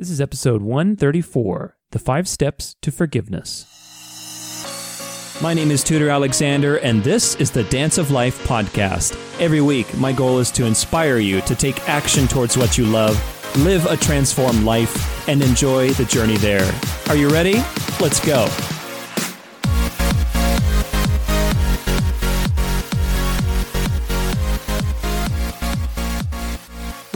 This is episode 134, The 5 Steps to Forgiveness. My name is Tudor Alexander, and this is the Dance of Life podcast. Every week, my goal is to inspire you to take action towards what you love, live a transformed life, and enjoy the journey there. Are you ready? Let's go.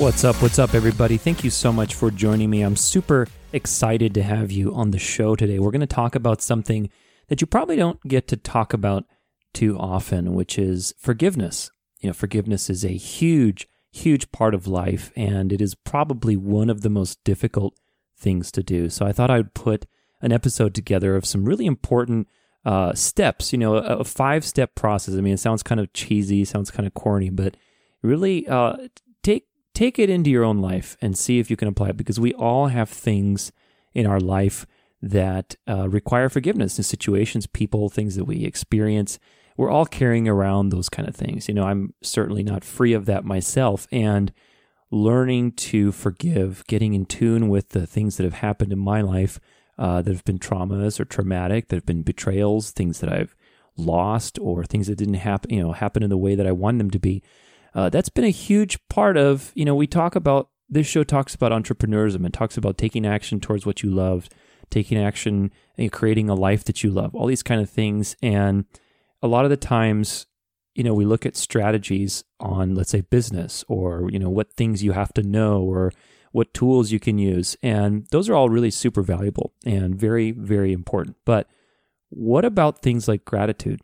What's up, everybody? Thank you so much for joining me. I'm super excited to have you on the show today. We're going to talk about something that you probably don't get to talk about too often, which is forgiveness. You know, forgiveness is a huge, huge part of life, and it is probably one of the most difficult things to do. So I thought I would put an episode together of some really important steps, you know, a 5-step process. I mean, it sounds kind of cheesy, sounds kind of corny, but really take it into your own life and see if you can apply it, because we all have things in our life that require forgiveness in situations, people, things that we experience. We're all carrying around those kind of things. You know, I'm certainly not free of that myself. And learning to forgive, getting in tune with the things that have happened in my life that have been traumas or traumatic, that have been betrayals, things that I've lost, or things that didn't happen in the way that I wanted them to be. That's been a huge part of, you know, this show talks about entrepreneurism and talks about taking action towards what you love, taking action and creating a life that you love, all these kind of things. And a lot of the times, you know, we look at strategies on, let's say, business, or, you know, what things you have to know or what tools you can use. And those are all really super valuable and very, very important. But what about things like gratitude?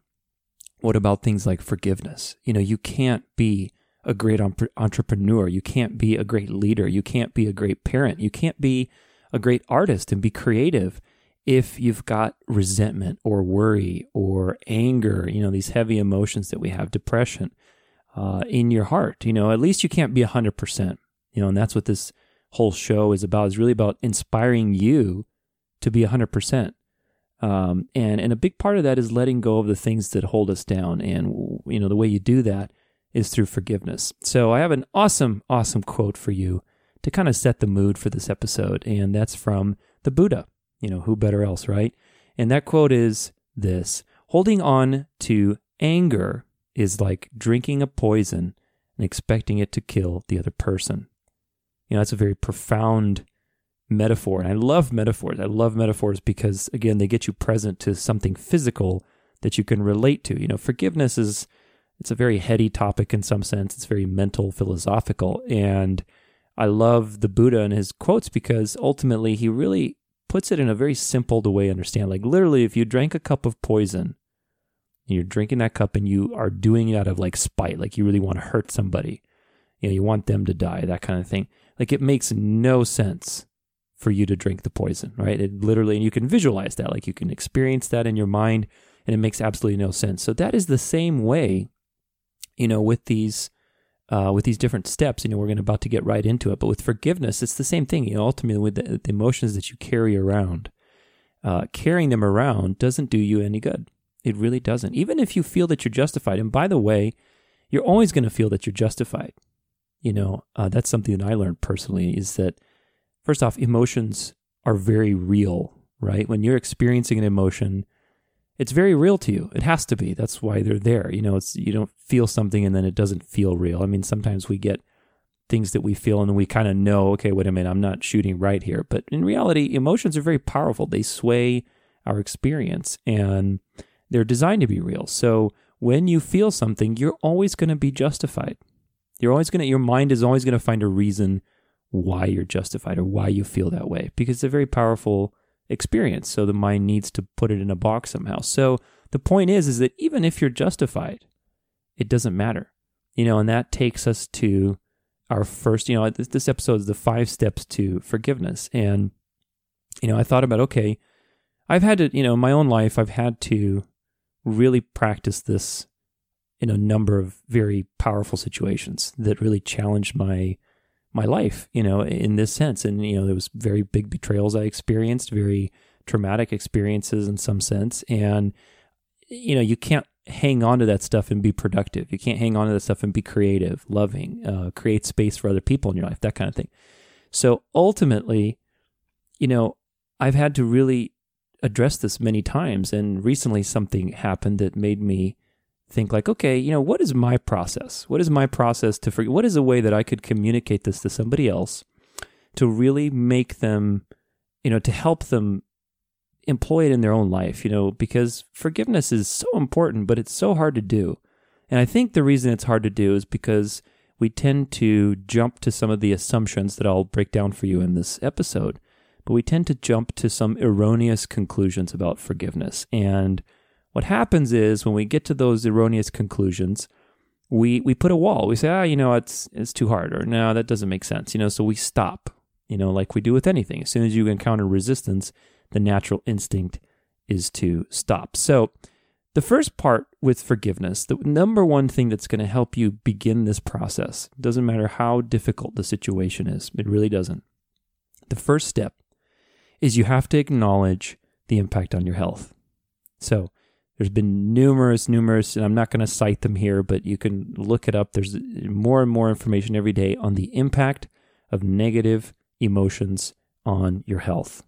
What about things like forgiveness? You know, you can't be a great entrepreneur. You can't be a great leader. You can't be a great parent. You can't be a great artist and be creative if you've got resentment or worry or anger, you know, these heavy emotions that we have, depression in your heart. You know, at least you can't be 100%, you know, and that's what this whole show is about. It's really about inspiring you to be 100%. And a big part of that is letting go of the things that hold us down. And, you know, the way you do that is through forgiveness. So I have an awesome, awesome quote for you to kind of set the mood for this episode. And that's from the Buddha, you know, who better else, right? And that quote is this: holding on to anger is like drinking a poison and expecting it to kill the other person. You know, that's a very profound metaphor. And I love metaphors. I love metaphors because, again, they get you present to something physical that you can relate to. You know, forgiveness it's a very heady topic in some sense. It's very mental, philosophical. And I love the Buddha and his quotes because ultimately he really puts it in a very simple way to understand. Like literally, if you drank a cup of poison, and you're drinking that cup and you are doing it out of like spite, like you really want to hurt somebody. You know, you want them to die, that kind of thing. Like it makes no sense for you to drink the poison, right? It literally, and you can visualize that, like you can experience that in your mind, and it makes absolutely no sense. So that is the same way, you know, with these different steps. You know, we're about to get right into it, but with forgiveness, it's the same thing. You know, ultimately, with the emotions that you carry around, carrying them around doesn't do you any good. It really doesn't. Even if you feel that you're justified, and by the way, you're always going to feel that you're justified. You know, that's something that I learned personally is that. First off, emotions are very real, right? When you're experiencing an emotion, it's very real to you. It has to be. That's why they're there. You know, you don't feel something and then it doesn't feel real. I mean, sometimes we get things that we feel and we kind of know, okay, wait a minute, I'm not shooting right here. But in reality, emotions are very powerful. They sway our experience and they're designed to be real. So when you feel something, you're always going to be justified. Your mind is always going to find a reason why you're justified or why you feel that way, because it's a very powerful experience. So the mind needs to put it in a box somehow. So the point is that even if you're justified, it doesn't matter, you know, and that takes us to our first, you know, this episode is the 5 steps to forgiveness. And, you know, I thought about, okay, I've had to, you know, in my own life, I've had to really practice this in a number of very powerful situations that really challenged my life, you know, in this sense. And, you know, there was very big betrayals I experienced, very traumatic experiences in some sense. And, you know, you can't hang on to that stuff and be productive. You can't hang on to that stuff and be creative, loving, create space for other people in your life, that kind of thing. So ultimately, you know, I've had to really address this many times. And recently something happened that made me think like, okay, you know, what is my process? What is my process to forgive? What is a way that I could communicate this to somebody else to really make them, you know, to help them employ it in their own life, you know, because forgiveness is so important, but it's so hard to do. And I think the reason it's hard to do is because we tend to jump to some of the assumptions that I'll break down for you in this episode, but we tend to jump to some erroneous conclusions about forgiveness. And what happens is when we get to those erroneous conclusions, we put a wall. We say, you know, it's too hard, or no, that doesn't make sense. You know, so we stop, you know, like we do with anything. As soon as you encounter resistance, the natural instinct is to stop. So the first part with forgiveness, the number one thing that's going to help you begin this process, doesn't matter how difficult the situation is, it really doesn't. The first step is you have to acknowledge the impact on your health. So there's been numerous, and I'm not going to cite them here, but you can look it up. There's more and more information every day on the impact of negative emotions on your health.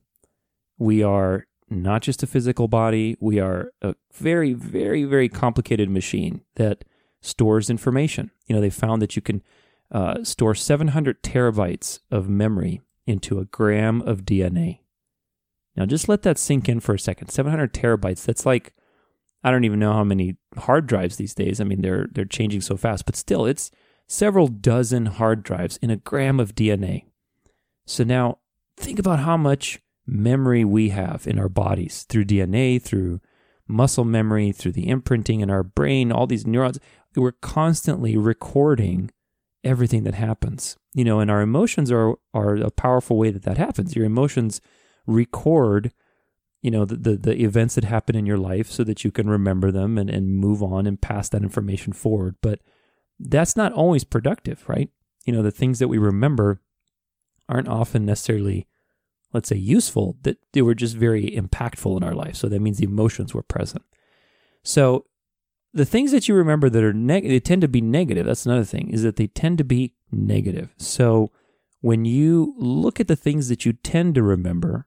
We are not just a physical body. We are a very, very, very complicated machine that stores information. You know, they found that you can store 700 terabytes of memory into a gram of DNA. Now, just let that sink in for a second. 700 terabytes, that's like, I don't even know how many hard drives these days. I mean, they're changing so fast, but still, it's several dozen hard drives in a gram of DNA. So now, think about how much memory we have in our bodies through DNA, through muscle memory, through the imprinting in our brain, all these neurons. We're constantly recording everything that happens. You know, and our emotions are a powerful way that happens. Your emotions record, you know, the events that happen in your life so that you can remember them and move on and pass that information forward. But that's not always productive, right? You know, the things that we remember aren't often necessarily, let's say, useful, that they were just very impactful in our life. So that means the emotions were present. So the things that you remember that are they tend to be negative. That's another thing, is that they tend to be negative. So when you look at the things that you tend to remember,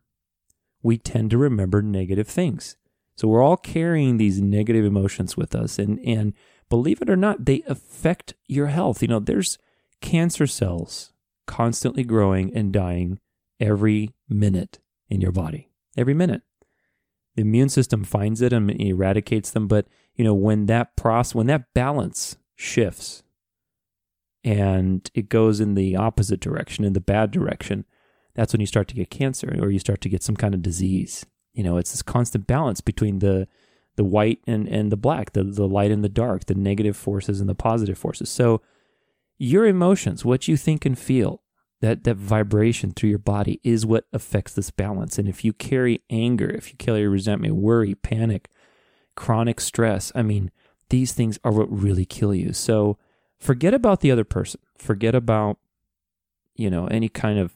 we tend to remember negative things. So we're all carrying these negative emotions with us. And believe it or not, they affect your health. You know, there's cancer cells constantly growing and dying every minute in your body, every minute. The immune system finds it and eradicates them. But, you know, when that process, when that balance shifts and it goes in the opposite direction, in the bad direction, that's when you start to get cancer or you start to get some kind of disease. You know, it's this constant balance between the white and the black, the light and the dark, the negative forces and the positive forces. So your emotions, what you think and feel, that vibration through your body is what affects this balance. And if you carry anger, if you carry resentment, worry, panic, chronic stress, I mean, these things are what really kill you. So forget about the other person. Forget about, you know, any kind of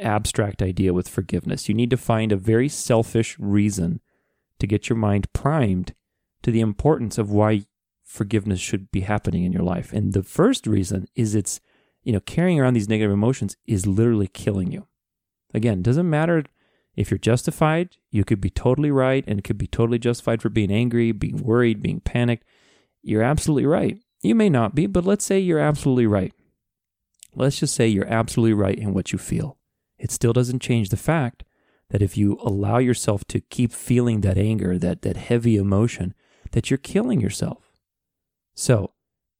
abstract idea with forgiveness. You need to find a very selfish reason to get your mind primed to the importance of why forgiveness should be happening in your life. And the first reason is it's, you know, carrying around these negative emotions is literally killing you. Again, doesn't matter if you're justified, you could be totally right and could be totally justified for being angry, being worried, being panicked. You're absolutely right. You may not be, but let's say you're absolutely right. Let's just say you're absolutely right in what you feel. It still doesn't change the fact that if you allow yourself to keep feeling that anger, that heavy emotion, that you're killing yourself. So,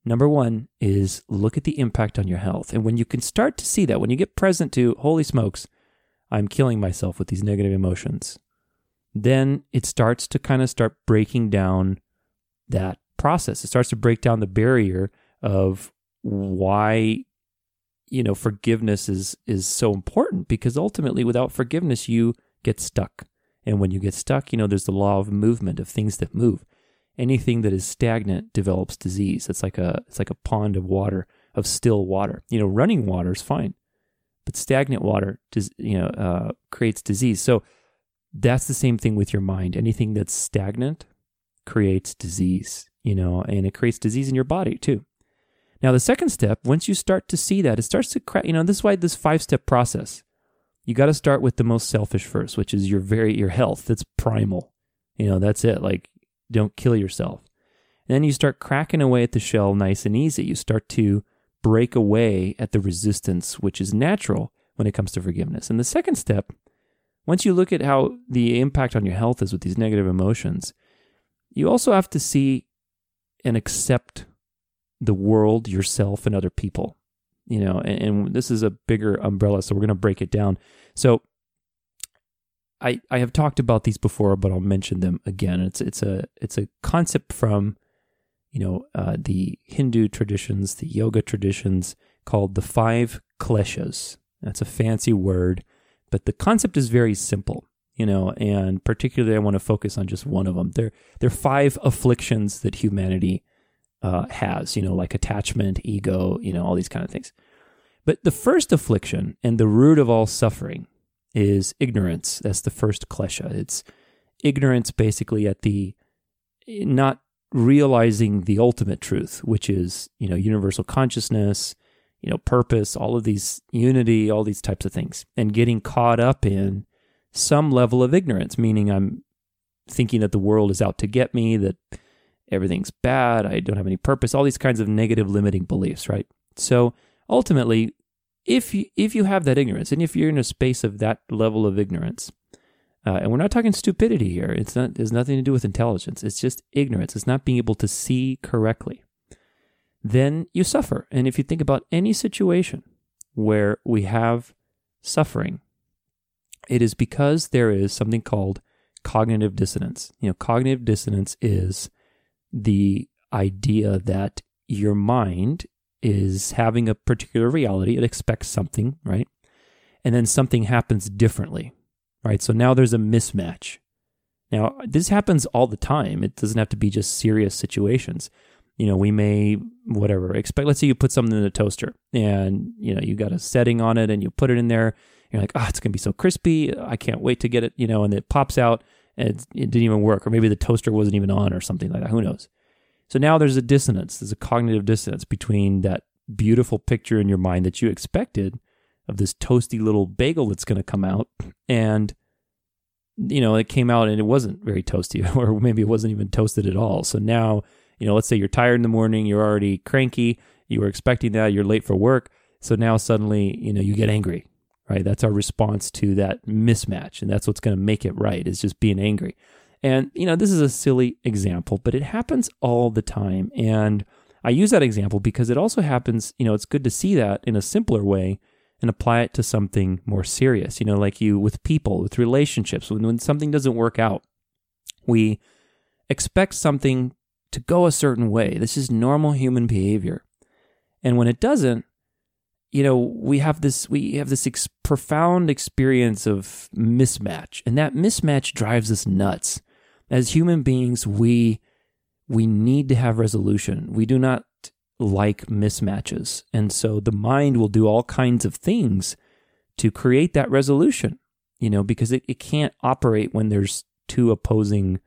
number one is look at the impact on your health. And when you can start to see that, when you get present to, holy smokes, I'm killing myself with these negative emotions, then it starts to kind of start breaking down that process. It starts to break down the barrier of why, you know, forgiveness is so important, because ultimately without forgiveness, you get stuck. And when you get stuck, you know, there's the law of movement, of things that move. Anything that is stagnant develops disease. It's like a pond of water, of still water. You know, running water is fine, but stagnant water, you know, creates disease. So that's the same thing with your mind. Anything that's stagnant creates disease, you know, and it creates disease in your body too. Now, the second step, once you start to see that, it starts to crack, you know, this is why this 5-step process, you got to start with the most selfish first, which is your health. That's primal. That's it. Like, don't kill yourself. And then you start cracking away at the shell nice and easy. You start to break away at the resistance, which is natural when it comes to forgiveness. And the second step, once you look at how the impact on your health is with these negative emotions, you also have to see and accept the world, yourself, and other people. And this is a bigger umbrella, so we're going to break it down. So I have talked about these before, but I'll mention them again. It's a concept from the Hindu traditions, the yoga traditions, called the five kleshas. That's a fancy word, but the concept is very simple. And particularly I want to focus on just one of them. There are five afflictions that humanity has, like attachment, ego, all these kind of things. But the first affliction and the root of all suffering is ignorance. That's the first klesha. It's ignorance, basically, at the not realizing the ultimate truth, which is, universal consciousness, purpose, all of these, unity, all these types of things, and getting caught up in some level of ignorance, meaning I'm thinking that the world is out to get me, that everything's bad, I don't have any purpose, all these kinds of negative limiting beliefs, right? So ultimately, if you have that ignorance, and if you're in a space of that level of ignorance, and we're not talking stupidity here, there's nothing to do with intelligence, it's just ignorance, it's not being able to see correctly, then you suffer. And if you think about any situation where we have suffering, it is because there is something called cognitive dissonance. Cognitive dissonance is the idea that your mind is having a particular reality. It expects something, right? And then something happens differently, right? So now there's a mismatch. Now, this happens all the time. It doesn't have to be just serious situations. We may, let's say you put something in the toaster and, you got a setting on it and you put it in there. You're like, it's going to be so crispy. I can't wait to get it, and it pops out and it didn't even work. Or maybe the toaster wasn't even on or something like that. Who knows? So now there's a dissonance. There's a cognitive dissonance between that beautiful picture in your mind that you expected of this toasty little bagel that's going to come out. And, it came out and it wasn't very toasty, or maybe it wasn't even toasted at all. So now, let's say you're tired in the morning, you're already cranky, you were expecting that, you're late for work. So now suddenly, you get angry. Right, that's our response to that mismatch, and that's what's going to make it right, is just being angry. And, this is a silly example, but it happens all the time. And I use that example because it also happens, it's good to see that in a simpler way and apply it to something more serious, like you with people, with relationships. When something doesn't work out, we expect something to go a certain way. This is normal human behavior. And when it doesn't, we have this profound experience of mismatch, and that mismatch drives us nuts. As human beings, we need to have resolution. We do not like mismatches, and so the mind will do all kinds of things to create that resolution, because it can't operate when there's two opposing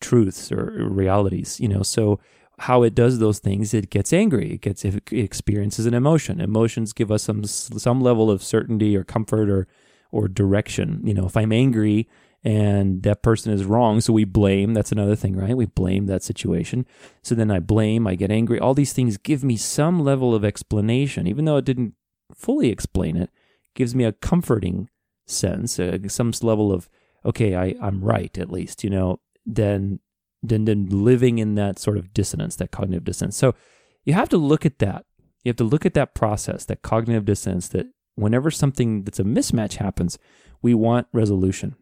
truths or realities, so how it does those things, it gets angry. It experiences an emotion. Emotions give us some level of certainty or comfort or direction. If I'm angry and that person is wrong, so we blame. That's another thing, right? We blame that situation. So then I blame, I get angry. All these things give me some level of explanation, even though it didn't fully explain it. It gives me a comforting sense, some level of, okay, I'm right at least, then living in that sort of dissonance, that cognitive dissonance. So you have to look at that. You have to look at that process, that cognitive dissonance, that whenever something that's a mismatch happens, we want resolution.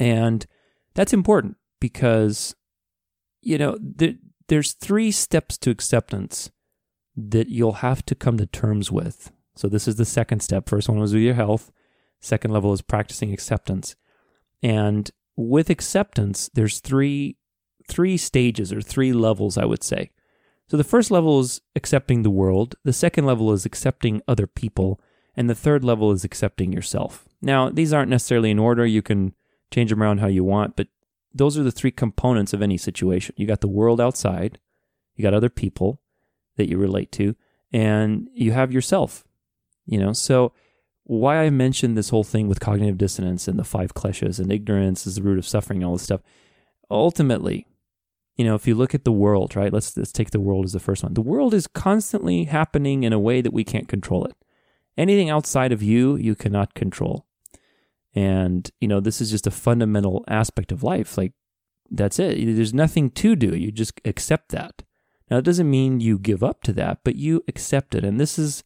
And that's important because, there's three steps to acceptance that you'll have to come to terms with. So this is the second step. First one was with your health. Second level is practicing acceptance. And with acceptance, there's three stages or three levels, I would say. So the first level is accepting the world. The second level is accepting other people. And the third level is accepting yourself. Now, these aren't necessarily in order. You can change them around how you want, but those are the three components of any situation. You got the world outside, you got other people that you relate to, and you have yourself. So why I mentioned this whole thing with cognitive dissonance and the five kleshas and ignorance is the root of suffering and all this stuff. Ultimately, you know, if you look at the world, right? Let's take the world as the first one. The world is constantly happening in a way that we can't control it. Anything outside of you, you cannot control. And, you know, this is just a fundamental aspect of life. Like, that's it. There's nothing to do. You just accept that. Now, it doesn't mean you give up to that, but you accept it. And this is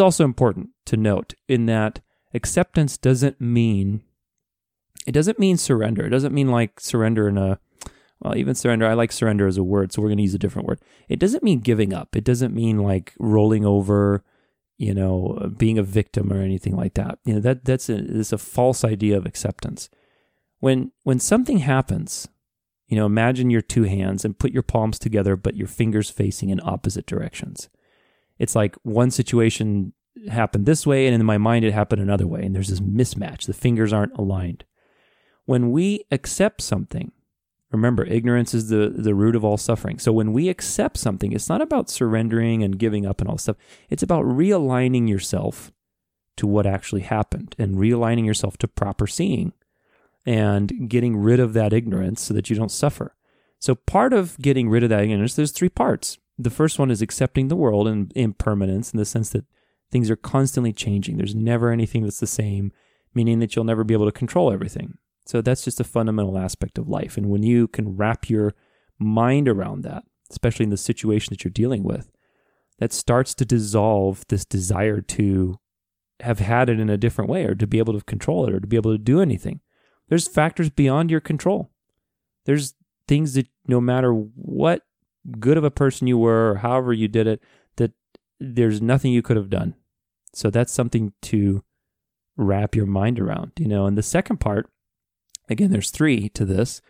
also important to note, in that acceptance doesn't mean surrender. It doesn't mean like surrender in a, well, even surrender, I like surrender as a word, so we're going to use a different word. It doesn't mean giving up. It doesn't mean like rolling over, you know, being a victim or anything like that. You know, that's a false idea of acceptance. When something happens, you know, imagine your two hands and put your palms together, but your fingers facing in opposite directions. It's like one situation happened this way, and in my mind it happened another way, and there's this mismatch. The fingers aren't aligned. When we accept something, remember, ignorance is the root of all suffering. So when we accept something, it's not about surrendering and giving up and all stuff. It's about realigning yourself to what actually happened and realigning yourself to proper seeing and getting rid of that ignorance so that you don't suffer. So part of getting rid of that ignorance, there's three parts. The first one is accepting the world and impermanence, in the sense that things are constantly changing. There's never anything that's the same, meaning that you'll never be able to control everything. So that's just a fundamental aspect of life. And when you can wrap your mind around that, especially in the situation that you're dealing with, that starts to dissolve this desire to have had it in a different way, or to be able to control it, or to be able to do anything. There's factors beyond your control. There's things that no matter what good of a person you were, or however you did it, that there's nothing you could have done. So that's something to wrap your mind around, you know. And the second part, again, there's three to this,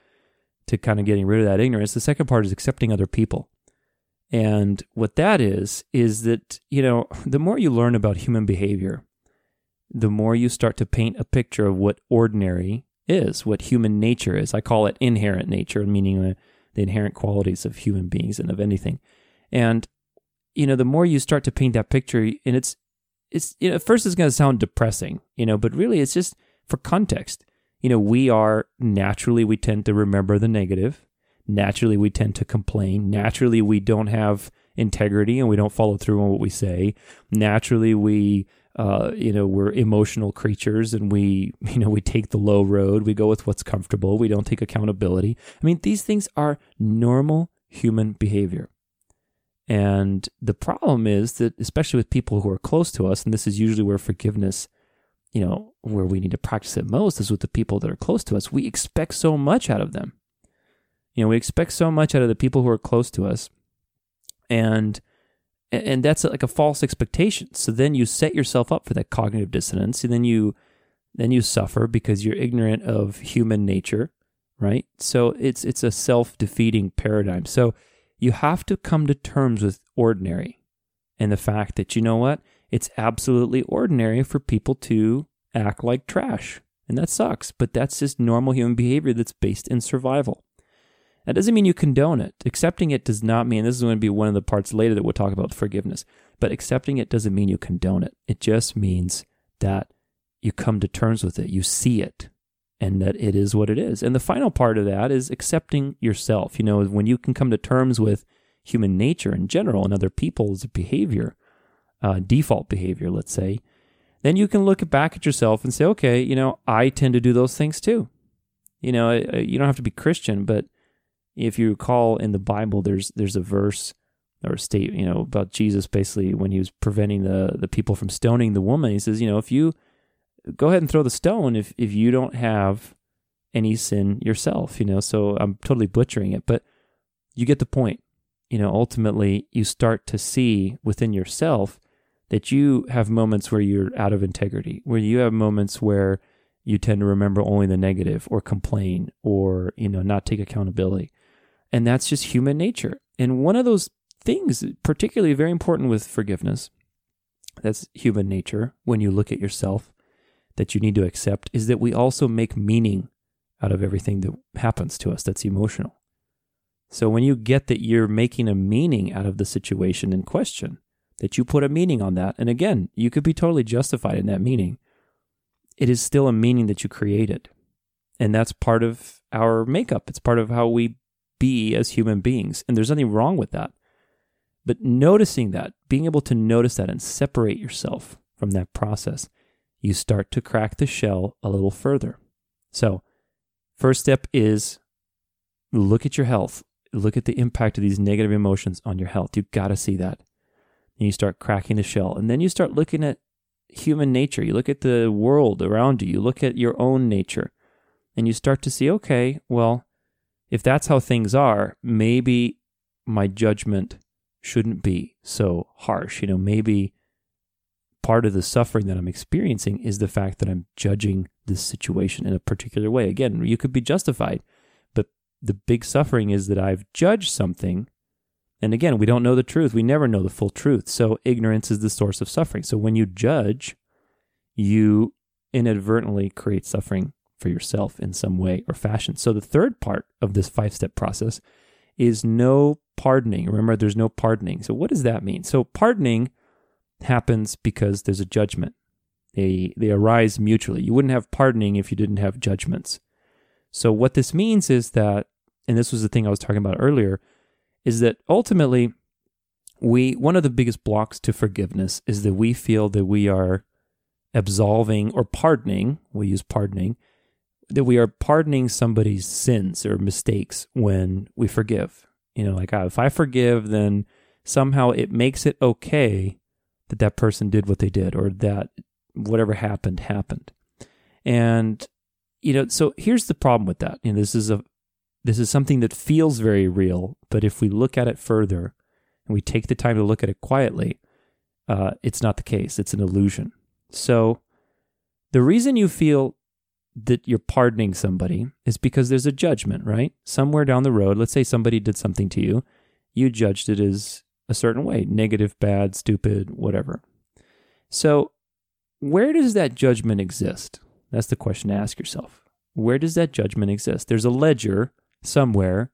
to kind of getting rid of that ignorance. The second part is accepting other people. And what that is that, you know, the more you learn about human behavior, the more you start to paint a picture of what ordinary is, what human nature is. I call it inherent nature, meaning the inherent qualities of human beings and of anything. And, you know, the more you start to paint that picture, and it's you know, at first it's going to sound depressing, you know, but really it's just for context. You know, we tend to remember the negative. Naturally, we tend to complain. Naturally, we don't have integrity and we don't follow through on what we say. Naturally, we're emotional creatures, and we take the low road. We go with what's comfortable. We don't take accountability. I mean, these things are normal human behavior. And the problem is that, especially with people who are close to us, and this is usually where forgiveness, you know, where we need to practice it most, is with the people that are close to us. We expect so much out of them. You know, we expect so much out of the people who are close to us. And that's like a false expectation. So then you set yourself up for that cognitive dissonance, and then you suffer because you're ignorant of human nature, right? So it's a self-defeating paradigm. So you have to come to terms with ordinary, and the fact that, you know what, it's absolutely ordinary for people to act like trash, and that sucks, but that's just normal human behavior that's based in survival. That doesn't mean you condone it. Accepting it does not mean, this is going to be one of the parts later that we'll talk about forgiveness, but accepting it doesn't mean you condone it. It just means that you come to terms with it, you see it, and that it is what it is. And the final part of that is accepting yourself. You know, when you can come to terms with human nature in general and other people's behavior, default behavior, let's say, then you can look back at yourself and say, okay, you know, I tend to do those things too. You know, you don't have to be Christian, but if you recall in the Bible, there's a verse or a state, you know, about Jesus basically when he was preventing the people from stoning the woman. He says, you know, if you go ahead and throw the stone, if you don't have any sin yourself, you know. So I'm totally butchering it, but you get the point. You know, ultimately you start to see within yourself that you have moments where you're out of integrity, where you have moments where you tend to remember only the negative, or complain, or, you know, not take accountability. And that's just human nature. And one of those things, particularly very important with forgiveness, that's human nature, when you look at yourself, that you need to accept, is that we also make meaning out of everything that happens to us that's emotional. So when you get that you're making a meaning out of the situation in question, that you put a meaning on that. And again, you could be totally justified in that meaning. It is still a meaning that you created. And that's part of our makeup. It's part of how we be as human beings. And there's nothing wrong with that. But noticing that, being able to notice that and separate yourself from that process, you start to crack the shell a little further. So first step is look at your health. Look at the impact of these negative emotions on your health. You've got to see that. And you start cracking the shell. And then you start looking at human nature. You look at the world around you. You look at your own nature. And you start to see, okay, well, if that's how things are, maybe my judgment shouldn't be so harsh. You know, maybe part of the suffering that I'm experiencing is the fact that I'm judging this situation in a particular way. Again, you could be justified, but the big suffering is that I've judged something. And again, we don't know the truth. We never know the full truth. So ignorance is the source of suffering. So when you judge, you inadvertently create suffering for yourself in some way or fashion. So the third part of this 5-step process is no pardoning. Remember, there's no pardoning. So what does that mean? So pardoning happens because there's a judgment. They arise mutually. You wouldn't have pardoning if you didn't have judgments. So what this means is that, and this was the thing I was talking about earlier, is that ultimately one of the biggest blocks to forgiveness is that we feel that we are absolving or pardoning, we use pardoning, that we are pardoning somebody's sins or mistakes when we forgive. You know, like, if I forgive, then somehow it makes it okay that that person did what they did, or that whatever happened, happened. And, you know, so here's the problem with that. You know, this is something that feels very real, but if we look at it further and we take the time to look at it quietly, it's not the case. It's an illusion. So the reason you feel that you're pardoning somebody is because there's a judgment, right? Somewhere down the road, let's say somebody did something to you, you judged it as a certain way, negative, bad, stupid, whatever. So where does that judgment exist? That's the question to ask yourself. Where does that judgment exist? There's a ledger somewhere.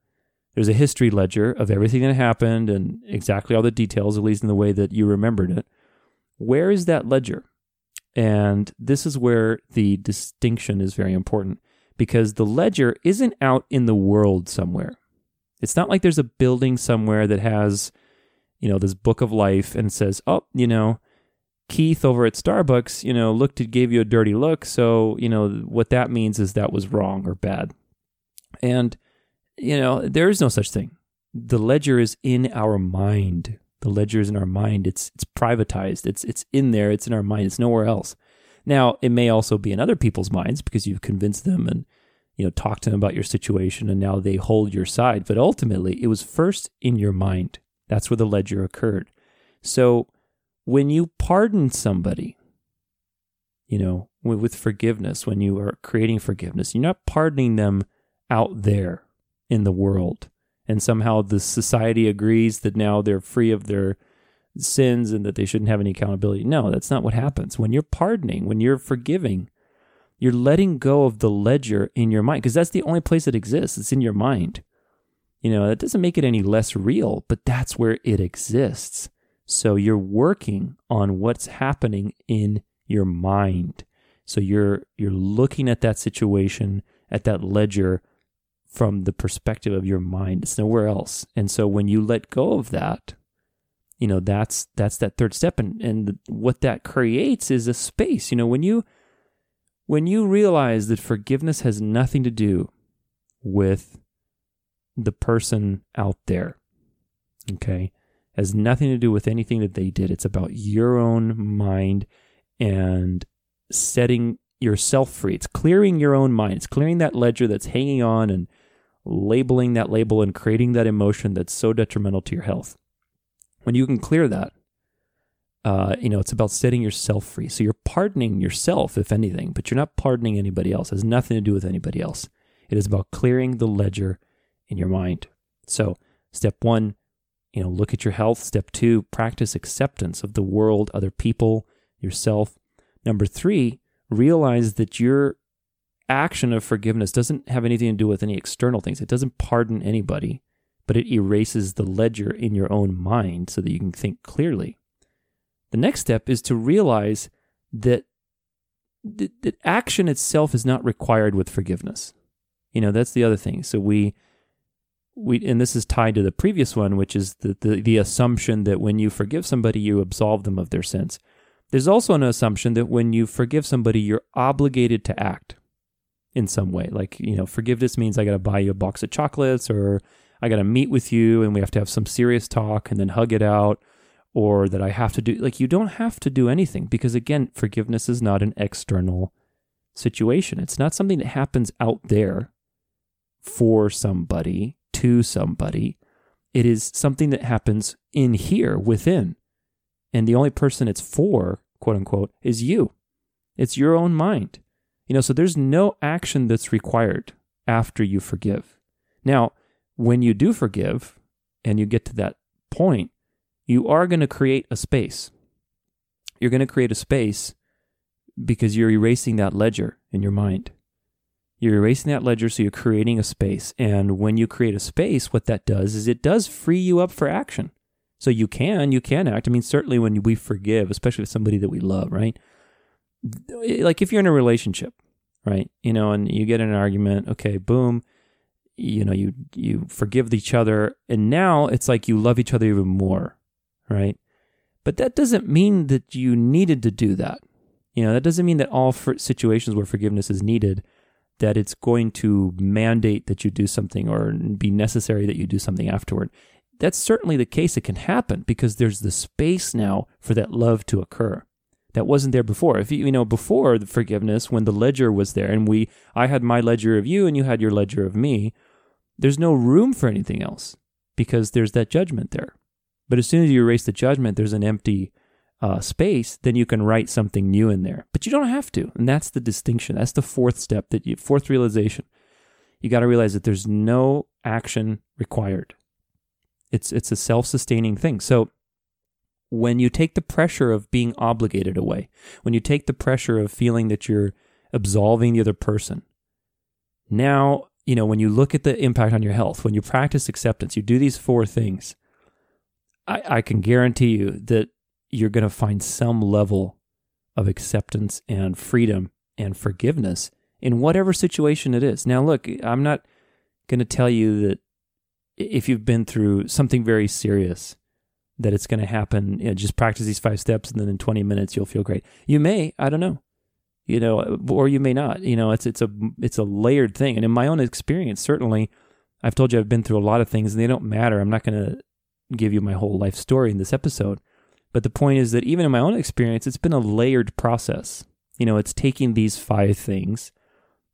There's a history ledger of everything that happened and exactly all the details, at least in the way that you remembered it. Where is that ledger? And this is where the distinction is very important, because the ledger isn't out in the world somewhere. It's not like there's a building somewhere that has, you know, this book of life and says, oh, you know, Keith over at Starbucks, you know, looked and gave you a dirty look. So, you know, what that means is that was wrong or bad. And, you know, there is no such thing. The ledger is in our mind. The ledger is in our mind. It's privatized. It's in there. It's in our mind. It's nowhere else. Now, it may also be in other people's minds because you've convinced them and, you know, talked to them about your situation, and now they hold your side. But ultimately, it was first in your mind. That's where the ledger occurred. So when you pardon somebody, you know, with forgiveness, when you are creating forgiveness, you're not pardoning them out there in the world. And somehow the society agrees that now they're free of their sins and that they shouldn't have any accountability. No, that's not what happens. When you're pardoning, when you're forgiving, you're letting go of the ledger in your mind, because that's the only place it exists. It's in your mind. You know, that doesn't make it any less real, but that's where it exists. So you're working on what's happening in your mind. So you're looking at that situation, at that ledger, from the perspective of your mind. It's nowhere else. And so when you let go of that, you know, that's that third step. And what that creates is a space. You know, when you realize that forgiveness has nothing to do with the person out there, okay, has nothing to do with anything that they did. It's about your own mind and setting yourself free. It's clearing your own mind. It's clearing that ledger that's hanging on and labeling that label and creating that emotion that's so detrimental to your health. When you can clear that, you know, it's about setting yourself free. So you're pardoning yourself, if anything, but you're not pardoning anybody else. It has nothing to do with anybody else. It is about clearing the ledger in your mind. So step 1, you know, look at your health. Step 2, practice acceptance of the world, other people, yourself. Number 3, realize that your action of forgiveness doesn't have anything to do with any external things. It doesn't pardon anybody, but it erases the ledger in your own mind so that you can think clearly. The next step is to realize that action itself is not required with forgiveness. You know, that's the other thing. So we and this is tied to the previous one, which is the assumption that when you forgive somebody, you absolve them of their sins. There's also an assumption that when you forgive somebody, you're obligated to act in some way. Like, you know, forgiveness means I got to buy you a box of chocolates, or I got to meet with you and we have to have some serious talk and then hug it out, or that I have to do, like, you don't have to do anything, because again, forgiveness is not an external situation. It's not something that happens out there for somebody, to somebody. It is something that happens in here, within. And the only person it's for, quote unquote, is you. It's your own mind. You know, so there's no action that's required after you forgive. Now, when you do forgive and you get to that point, you are going to create a space. You're going to create a space because you're erasing that ledger in your mind. You're erasing that ledger, so you're creating a space. And when you create a space, what that does is it does free you up for action. So you can act. I mean, certainly when we forgive, especially with somebody that we love, right? Like if you're in a relationship, right? You know, and you get in an argument, okay, boom, you know, you forgive each other. And now it's like you love each other even more, right? But that doesn't mean that you needed to do that. You know, that doesn't mean that all situations where forgiveness is needed, that it's going to mandate that you do something or be necessary that you do something afterward. That's certainly the case. It can happen because there's the space now for that love to occur. That wasn't there before. If you know, before the forgiveness, when the ledger was there and I had my ledger of you and you had your ledger of me, there's no room for anything else because there's that judgment there. But as soon as you erase the judgment, there's an empty space, then you can write something new in there. But you don't have to. And that's the distinction. That's the fourth step, fourth realization. You got to realize that there's no action required. It's a self-sustaining thing. So when you take the pressure of being obligated away, when you take the pressure of feeling that you're absolving the other person, now, you know, when you look at the impact on your health, when you practice acceptance, you do these four things, I can guarantee you that you're going to find some level of acceptance and freedom and forgiveness in whatever situation it is. Now, look, I'm not going to tell you that if you've been through something very serious, that it's going to happen. You know, just practice these 5 steps and then in 20 minutes you'll feel great. You may, I don't know, you know, or you may not. You know, it's a layered thing. And in my own experience, certainly, I've told you I've been through a lot of things and they don't matter. I'm not going to give you my whole life story in this episode. But the point is that even in my own experience, it's been a layered process. You know, it's taking these 5 things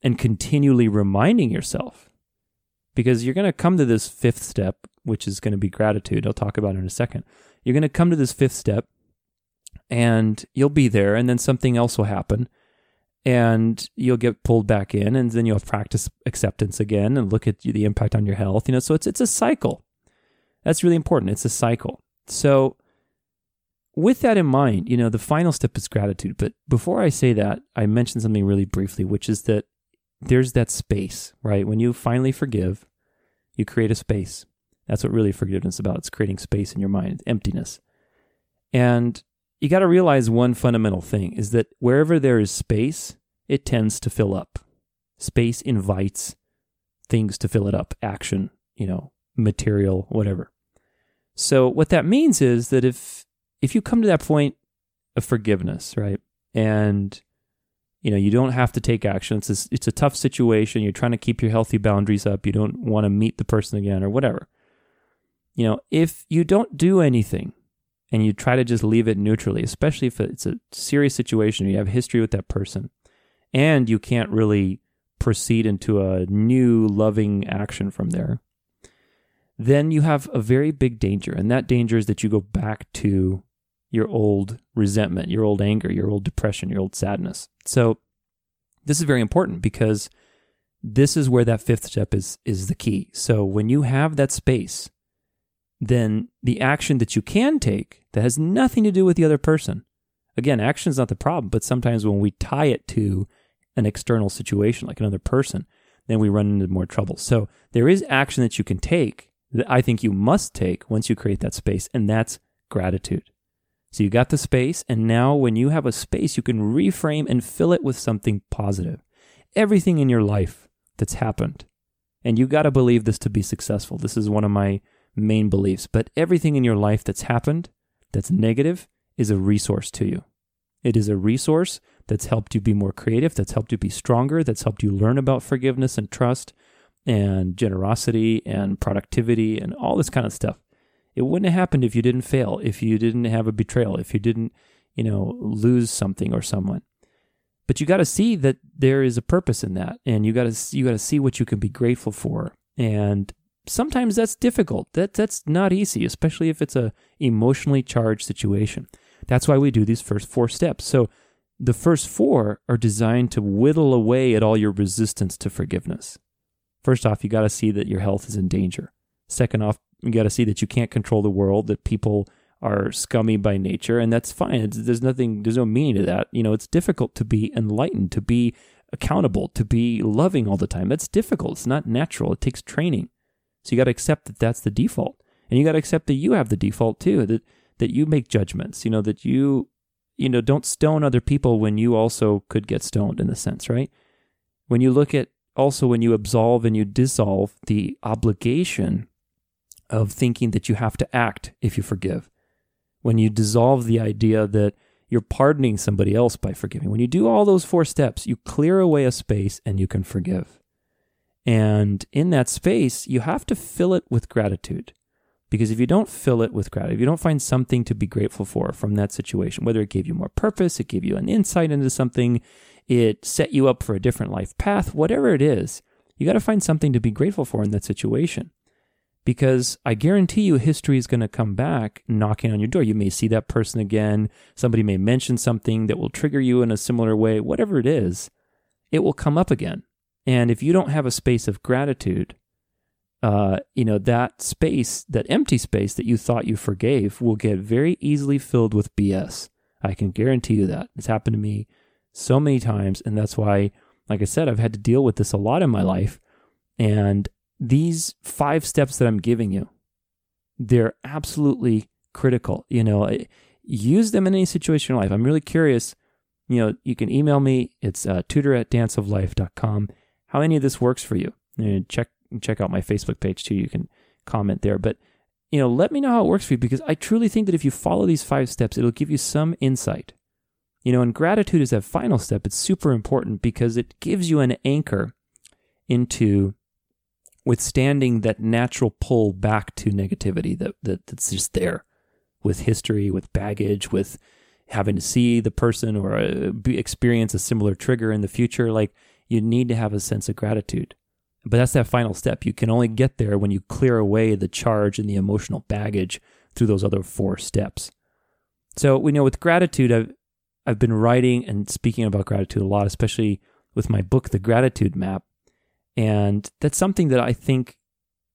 and continually reminding yourself, because you're going to come to this 5th step, which is going to be gratitude. I'll talk about it in a second. You're going to come to this 5th step and you'll be there, and then something else will happen and you'll get pulled back in, and then you'll practice acceptance again and look at the impact on your health. You know, so it's a cycle. That's really important. It's a cycle. So with that in mind, you know, the final step is gratitude. But before I say that, I mentioned something really briefly, which is that there's that space, right? When you finally forgive, you create a space. That's what really forgiveness is about. It's creating space in your mind, emptiness. And you got to realize one fundamental thing is that wherever there is space, it tends to fill up. Space invites things to fill it up, action, you know, material, whatever. So what that means is that if you come to that point of forgiveness, right, and you know you don't have to take action, it's a tough situation, you're trying to keep your healthy boundaries up, you don't want to meet the person again or whatever, you know, if you don't do anything and you try to just leave it neutrally, especially if it's a serious situation, you have history with that person, and you can't really proceed into a new loving action from there, then you have a very big danger, and that danger is that you go back to your old resentment, your old anger, your old depression, your old sadness. So this is very important because this is where that 5th step is the key. So when you have that space, then the action that you can take that has nothing to do with the other person. Again, action is not the problem, but sometimes when we tie it to an external situation, like another person, then we run into more trouble. So there is action that you can take that I think you must take once you create that space, and that's gratitude. So you got the space, and now when you have a space, you can reframe and fill it with something positive. Everything in your life that's happened, and you got to believe this to be successful. This is one of my main beliefs, but everything in your life that's happened that's negative is a resource to you. It is a resource that's helped you be more creative, that's helped you be stronger, that's helped you learn about forgiveness and trust and generosity and productivity and all this kind of stuff. It wouldn't have happened if you didn't fail, if you didn't have a betrayal, if you didn't, lose something or someone. But you got to see that there is a purpose in that, and you got to see what you can be grateful for. And sometimes that's difficult. That's not easy, especially if it's a emotionally charged situation. That's why we do these first four steps. So the first four are designed to whittle away at all your resistance to forgiveness. First off, you got to see that your health is in danger. Second off, you got to see that you can't control the world, that people are scummy by nature, and that's fine. There's no meaning to that. It's difficult to be enlightened, to be accountable, to be loving all the time. That's difficult. It's not natural. It takes training. So you got to accept that that's the default, and you got to accept that you have the default too, that you make judgments, that you don't stone other people when you also could get stoned, in a sense, right? When you look at also when you absolve and you dissolve the obligation of thinking that you have to act if you forgive, when you dissolve the idea that you're pardoning somebody else by forgiving, when you do all those four steps, you clear away a space and you can forgive. And in that space, you have to fill it with gratitude. Because if you don't fill it with gratitude, if you don't find something to be grateful for from that situation, whether it gave you more purpose, it gave you an insight into something, it set you up for a different life path, whatever it is, you got to find something to be grateful for in that situation. Because I guarantee you history is going to come back knocking on your door. You may see that person again. Somebody may mention something that will trigger you in a similar way. Whatever it is, it will come up again. And if you don't have a space of gratitude, that space, that empty space that you thought you forgave will get very easily filled with BS. I can guarantee you that. It's happened to me so many times. And that's why, like I said, I've had to deal with this a lot in my life. And these 5 steps that I'm giving you, they're absolutely critical. Use them in any situation in life. I'm really curious. You can email me. It's tutor@danceoflife.com. How any of this works for you. Check out my Facebook page too. You can comment there. But, let me know how it works for you, because I truly think that if you follow these 5 steps, it'll give you some insight. And gratitude is that final step. It's super important because it gives you an anchor into withstanding that natural pull back to negativity that's just there with history, with baggage, with having to see the person or experience a similar trigger in the future. Like, you need to have a sense of gratitude. But that's that final step. You can only get there when you clear away the charge and the emotional baggage through those other 4 steps. So we know with gratitude, I've been writing and speaking about gratitude a lot, especially with my book, The Gratitude Map. And that's something that I think,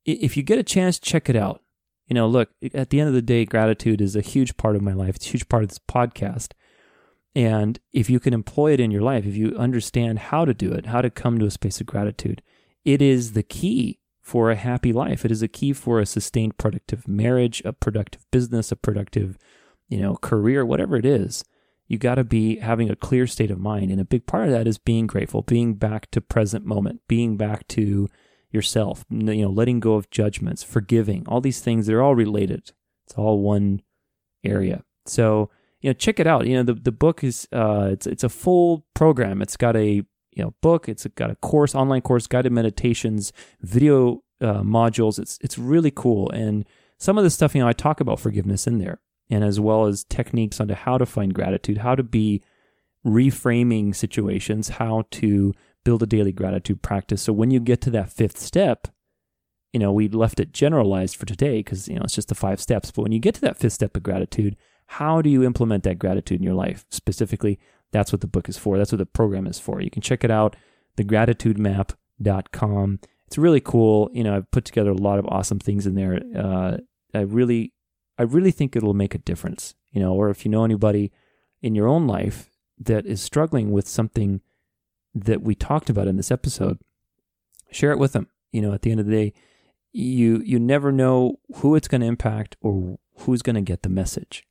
if you get a chance, check it out. Look, at the end of the day, gratitude is a huge part of my life. It's a huge part of this podcast. And if you can employ it in your life, if you understand how to do it, how to come to a space of gratitude, it is the key for a happy life. It is a key for a sustained productive marriage, a productive business, a productive, career, whatever it is. You got to be having a clear state of mind. And a big part of that is being grateful, being back to present moment, being back to yourself, letting go of judgments, forgiving, all these things, they're all related. It's all one area. So, check it out. The book is, it's a full program. It's got a, book. It's got a course, online course, guided meditations, video modules. It's really cool. And some of the stuff, I talk about forgiveness in there, and as well as techniques onto how to find gratitude, how to be reframing situations, how to build a daily gratitude practice. So when you get to that 5th step, we left it generalized for today because, it's just the 5 steps. But when you get to that 5th step of gratitude, how do you implement that gratitude in your life specifically? That's what the book is for. That's what the program is for. You can check it out, thegratitudemap.com. It's really cool. I've put together a lot of awesome things in there. I really think it'll make a difference, or if you know anybody in your own life that is struggling with something that we talked about in this episode, share it with them. At the end of the day, you never know who it's going to impact or who's going to get the message.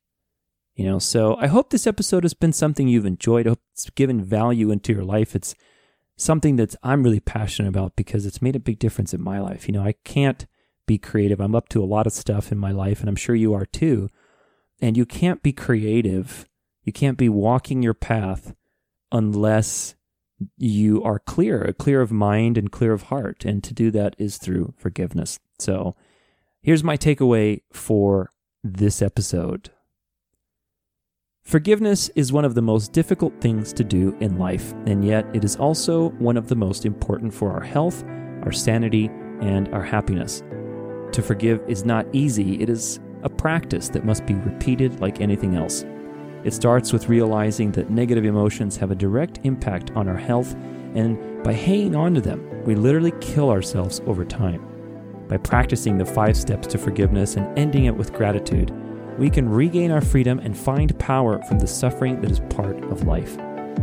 You know, so I hope this episode has been something you've enjoyed. I hope it's given value into your life. It's something that I'm really passionate about because it's made a big difference in my life. You know, I can't be creative. I'm up to a lot of stuff in my life, and I'm sure you are too. And you can't be creative. You can't be walking your path unless you are clear of mind and clear of heart. And to do that is through forgiveness. So here's my takeaway for this episode. Forgiveness is one of the most difficult things to do in life, and yet it is also one of the most important for our health, our sanity, and our happiness. To forgive is not easy. It is a practice that must be repeated like anything else. It starts with realizing that negative emotions have a direct impact on our health, and by hanging on to them, we literally kill ourselves over time. By practicing the 5 steps to forgiveness and ending it with gratitude, we can regain our freedom and find power from the suffering that is part of life.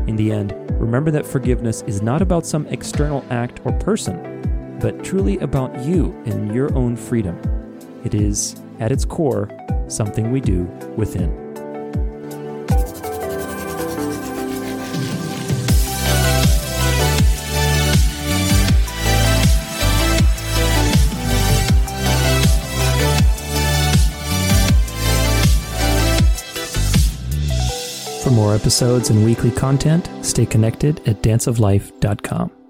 In the end, remember that forgiveness is not about some external act or person, but truly about you and your own freedom. It is, at its core, something we do within. For more episodes and weekly content, stay connected at danceoflife.com.